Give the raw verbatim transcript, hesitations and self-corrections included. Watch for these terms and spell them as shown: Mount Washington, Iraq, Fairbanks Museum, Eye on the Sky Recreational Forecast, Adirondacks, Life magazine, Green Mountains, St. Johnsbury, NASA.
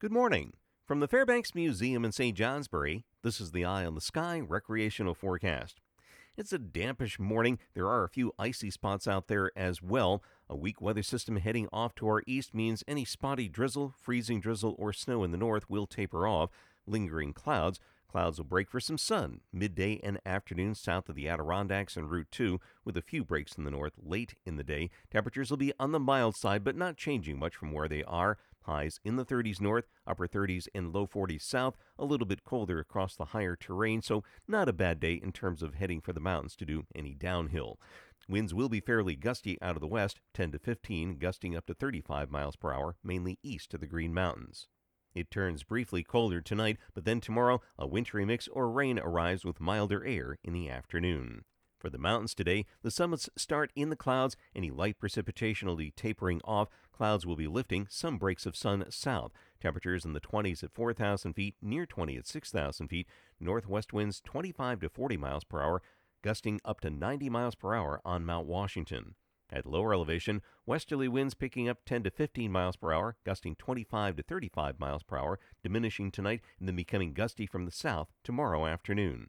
Good morning. From the Fairbanks Museum in Saint Johnsbury, this is the Eye on the Sky Recreational Forecast. It's a dampish morning. There are a few icy spots out there as well. A weak weather system heading off to our east means any spotty drizzle, freezing drizzle, or snow in the north will taper off. Lingering clouds. Clouds will break for some sun midday and afternoon south of the Adirondacks and Route two, with a few breaks in the north late in the day. Temperatures will be on the mild side, but not changing much from where they are. Highs in the thirties north, upper thirties and low forties south, a little bit colder across the higher terrain, so not a bad day in terms of heading for the mountains to do any downhill. Winds will be fairly gusty out of the west, ten to fifteen, gusting up to thirty-five miles per hour, mainly east of the Green Mountains. It turns briefly colder tonight, but then tomorrow a wintry mix or rain arrives with milder air in the afternoon. For the mountains today, the summits start in the clouds. Any light precipitation will be tapering off. Clouds will be lifting, some breaks of sun south. Temperatures in the twenties at four thousand feet, near twenty at six thousand feet. Northwest winds twenty-five to forty miles per hour, gusting up to ninety miles per hour on Mount Washington. At lower elevation, westerly winds picking up ten to fifteen miles per hour, gusting twenty-five to thirty-five miles per hour, diminishing tonight and then becoming gusty from the south tomorrow afternoon.